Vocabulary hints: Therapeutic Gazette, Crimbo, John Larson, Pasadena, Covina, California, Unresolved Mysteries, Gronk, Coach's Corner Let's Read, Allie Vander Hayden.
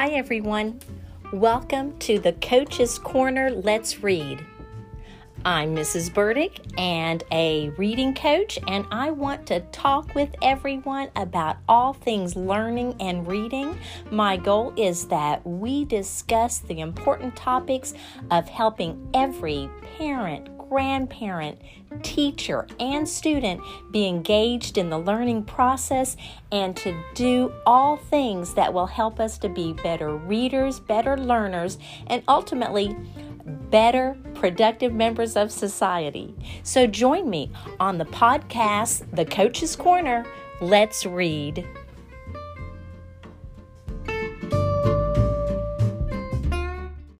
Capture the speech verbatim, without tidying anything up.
Hi everyone, welcome to the Coach's Corner Let's Read. I'm Missus Burdick and a reading coach, and I want to talk with everyone about all things learning and reading. My goal is that we discuss the important topics of helping every parent, grandparent, teacher, and student be engaged in the learning process and to do all things that will help us to be better readers, better learners, and ultimately better productive members of society. So join me on the podcast, The Coach's Corner. Let's read.